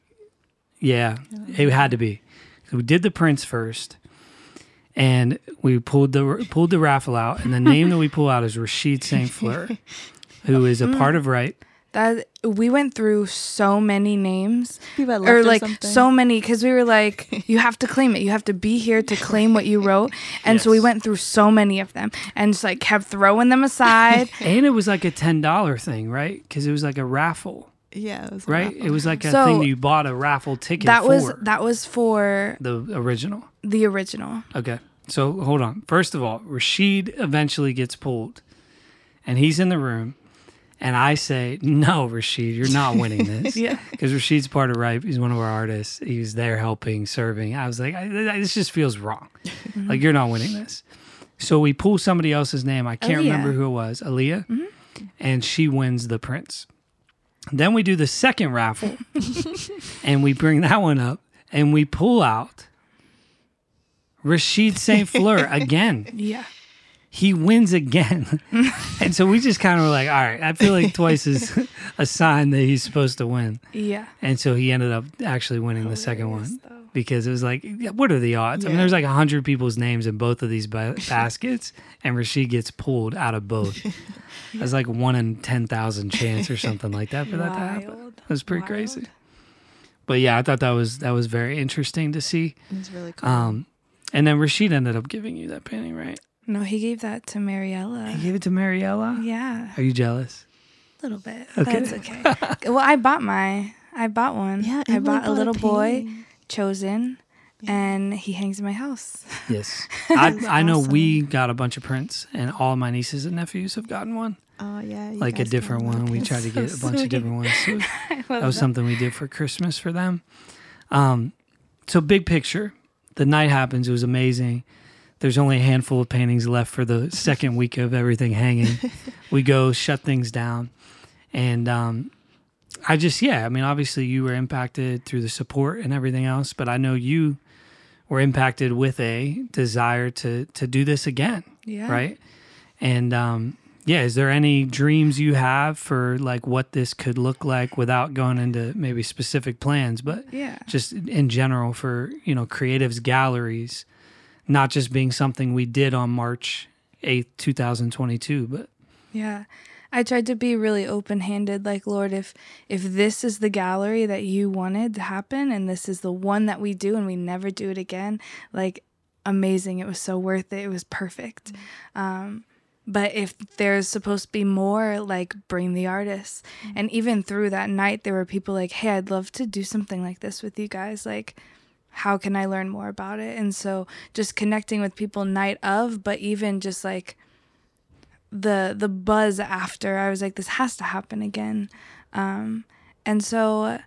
yeah, it had to be. So we did the prints first, and we pulled the pulled the raffle out, and the name that we pull out is Rashid Saint-Fleur. Who is a part of Ripe. That we went through so many names, or like or so many, because we were like, you have to claim it. You have to be here to claim what you wrote. And yes. so we went through so many of them, and just, like, kept throwing them aside. And it was like a ten dollar thing, right? Because it was like a raffle. Yeah, it was a right. Raffle. It was like a so thing that you bought a raffle ticket. That for. was that was for the original. The original. Okay, so hold on. First of all, Rashid eventually gets pulled, and he's in the room. And I say, no, Rashid, you're not winning this. Yeah. Because Rashid's part of Ripe. He's one of our artists. He's there helping, serving. I was like, I, I, this just feels wrong. Mm-hmm. Like, you're not winning this. So we pull somebody else's name. I can't Aaliyah. remember who it was. Aaliyah. Mm-hmm. And she wins the prints. Then we do the second raffle. And we bring that one up. And we pull out Rashid Saint-Fleur again. Yeah. He wins again. And so we just kind of were like, all right, I feel like twice is a sign that he's supposed to win. Yeah. And so he ended up actually winning Hilarious, the second one though. Because it was like, what are the odds? Yeah. I mean, there's like one hundred people's names in both of these ba- baskets, and Rashid gets pulled out of both. It was like one in ten thousand chance or something like that for that to happen. It was pretty Wild. crazy. But yeah, I thought that was that was very interesting to see. It was really cool. Um, and then Rashid ended up giving you that painting, right? No, he gave that to Mariella. He gave it to Mariella? Yeah. Are you jealous? A little bit. Okay. That's okay. Well, I bought my, I bought one. Yeah, I bought, bought a little a boy, Chosen, yeah. and he hangs in my house. Yes. I, awesome. I know we got a bunch of prints, and all my nieces and nephews have gotten one. Oh, yeah. Like a different one. We tried so to get sweet. a bunch of different ones. So that was that. something we did for Christmas for them. Um, so big picture, the night happens. It was amazing. There's only a handful of paintings left for the second week of everything hanging. We go shut things down. And um, I just, yeah, I mean, obviously you were impacted through the support and everything else, but I know you were impacted with a desire to to do this again, yeah. right? And um, yeah, is there any dreams you have for like what this could look like without going into maybe specific plans, but yeah. just in general for, you know, Creatives Galleries, not just being something we did on March eighth, twenty twenty-two, but... Yeah. I tried to be really open-handed, like, Lord, if if this is the gallery that you wanted to happen, and this is the one that we do, and we never do it again, like, amazing. It was so worth it. It was perfect. Mm-hmm. Um, But if there's supposed to be more, like, bring the artists. Mm-hmm. And even through that night, there were people like, hey, I'd love to do something like this with you guys. Like, how can I learn more about it? And so just connecting with people night of, but even just, like, the the buzz after, I was like, this has to happen again. Um, and so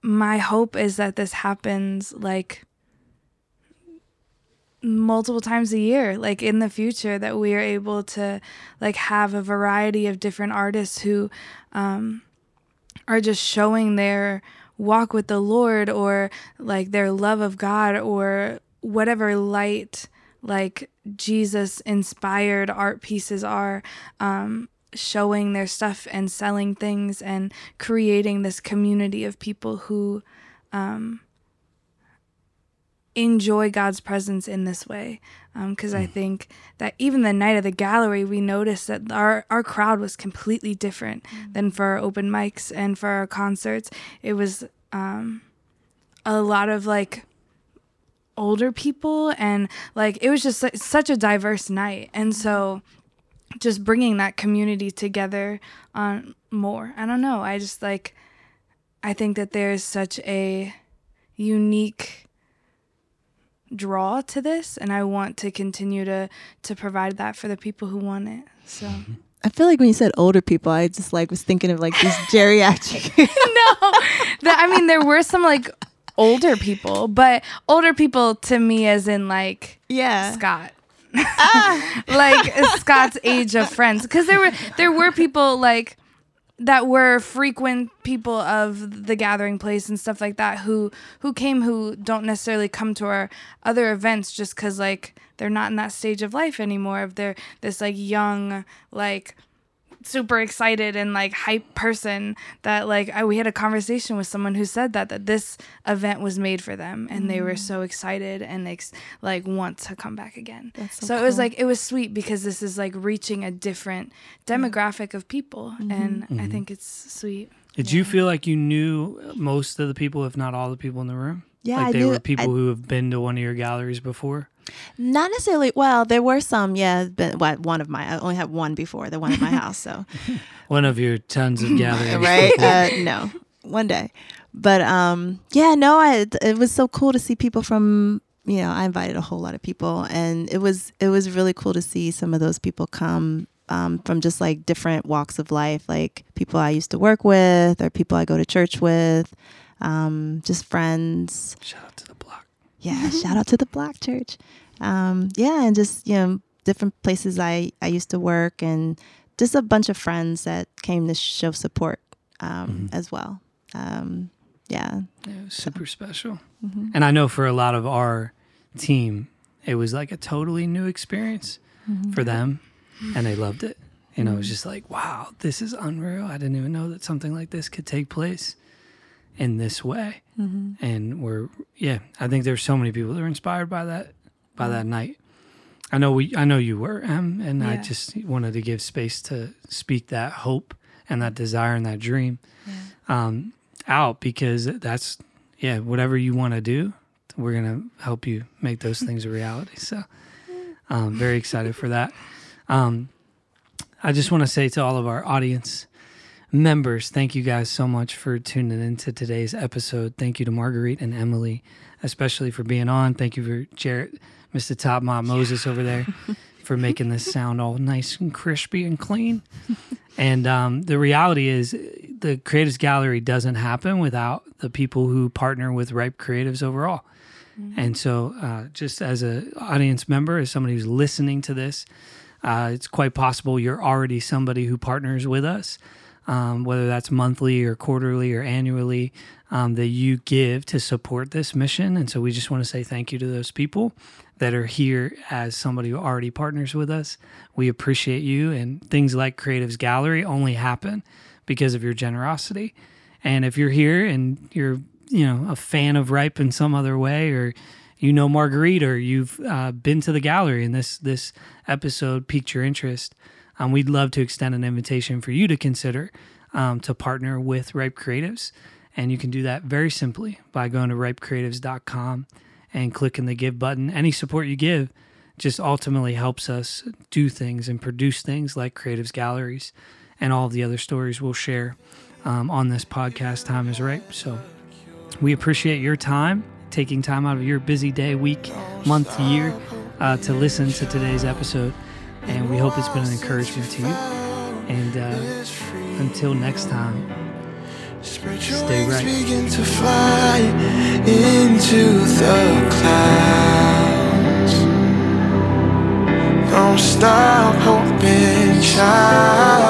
my hope is that this happens, like, multiple times a year, like in the future, that we are able to, like, have a variety of different artists who um, are just showing their walk with the Lord, or like their love of God, or whatever light, like, Jesus inspired art pieces are, um, showing their stuff and selling things and creating this community of people who um, enjoy God's presence in this way. Because um, I think that even the night of the gallery, we noticed that our, our crowd was completely different mm-hmm. than for our open mics and for our concerts. It was um, a lot of, like, older people, and, like, it was just, like, such a diverse night. And so just bringing that community together on more. I don't know. I just, like, I think that there is such a unique draw to this, and I want to continue to to provide that for the people who want it. So I feel like when you said older people, I just, like, was thinking of, like, these geriatric no the, I mean, there were some, like, older people, but older people to me as in, like, yeah, Scott ah. like Scott's age of friends, because there were there were people, like, that were frequent people of the gathering place and stuff like that who who came, who don't necessarily come to our other events just because, like, they're not in that stage of life anymore, if they're this, like, young, like, super excited and, like, hype person that, like, I, we had a conversation with someone who said that that this event was made for them, and mm. they were so excited and they ex- like want to come back again. That's so, so cool. It was like, it was sweet because this is, like, reaching a different demographic mm. of people mm-hmm. and mm-hmm. I think it's sweet. Did yeah. you feel like you knew most of the people, if not all the people in the room? Yeah, like, I they knew, were people I, who have been to one of your galleries before? Not necessarily. Well, there were some, yeah. Been, well, one of my, I only had one before, the one at my house, so. One of your tons of gatherings. Right? uh, no, one day. But um, yeah, no, I, it was so cool to see people from, you know, I invited a whole lot of people, and it was, it was really cool to see some of those people come um, from just, like, different walks of life, like people I used to work with or people I go to church with, um, just friends. Shout out to the block. Yeah, shout out to the Black Church. Um, yeah, and just, you know, different places I, I used to work, and just a bunch of friends that came to show support um, mm-hmm. as well. Um, yeah. yeah it was super so. special. Mm-hmm. And I know for a lot of our team, it was like a totally new experience mm-hmm. for them, and they loved it. You know, it was just like, wow, this is unreal. I didn't even know that something like this could take place in this way. Mm-hmm. And we're, yeah, I think there's so many people that are inspired by that, by that night. I know we, I know you were, Em, and yeah. I just wanted to give space to speak that hope and that desire and that dream yeah. um, out, because that's, yeah, whatever you want to do, we're going to help you make those things a reality. So I'm um, very excited for that. Um, I just want to say to all of our audience members, thank you guys so much for tuning into today's episode. Thank you to Marguerite and Emily, especially, for being on. Thank you for Jared, Mister Top Mom Moses over there, for making this sound all nice and crispy and clean. And um, the reality is, the Creatives Gallery doesn't happen without the people who partner with Ripe Creatives overall. Mm-hmm. And so uh, just as an audience member, as somebody who's listening to this, uh, it's quite possible you're already somebody who partners with us. Um, whether that's monthly or quarterly or annually, um, that you give to support this mission. And so we just want to say thank you to those people that are here as somebody who already partners with us. We appreciate you, and things like Creatives Gallery only happen because of your generosity. And if you're here and you're, you know, a fan of Ripe in some other way, or you know Marguerite, or you've uh, been to the gallery and this, this episode piqued your interest, Um, we'd love to extend an invitation for you to consider um, to partner with Ripe Creatives. And you can do that very simply by going to ripe creatives dot com and clicking the give button. Any support you give just ultimately helps us do things and produce things like Creatives Galleries and all of the other stories we'll share um, on this podcast, Time is Right. So we appreciate your time, taking time out of your busy day, week, month, year uh, to listen to today's episode. And we hope it's been an encouragement to you. And uh, until next time, spread your Stay wings, right. Begin to fly into the clouds. Don't stop hoping, child.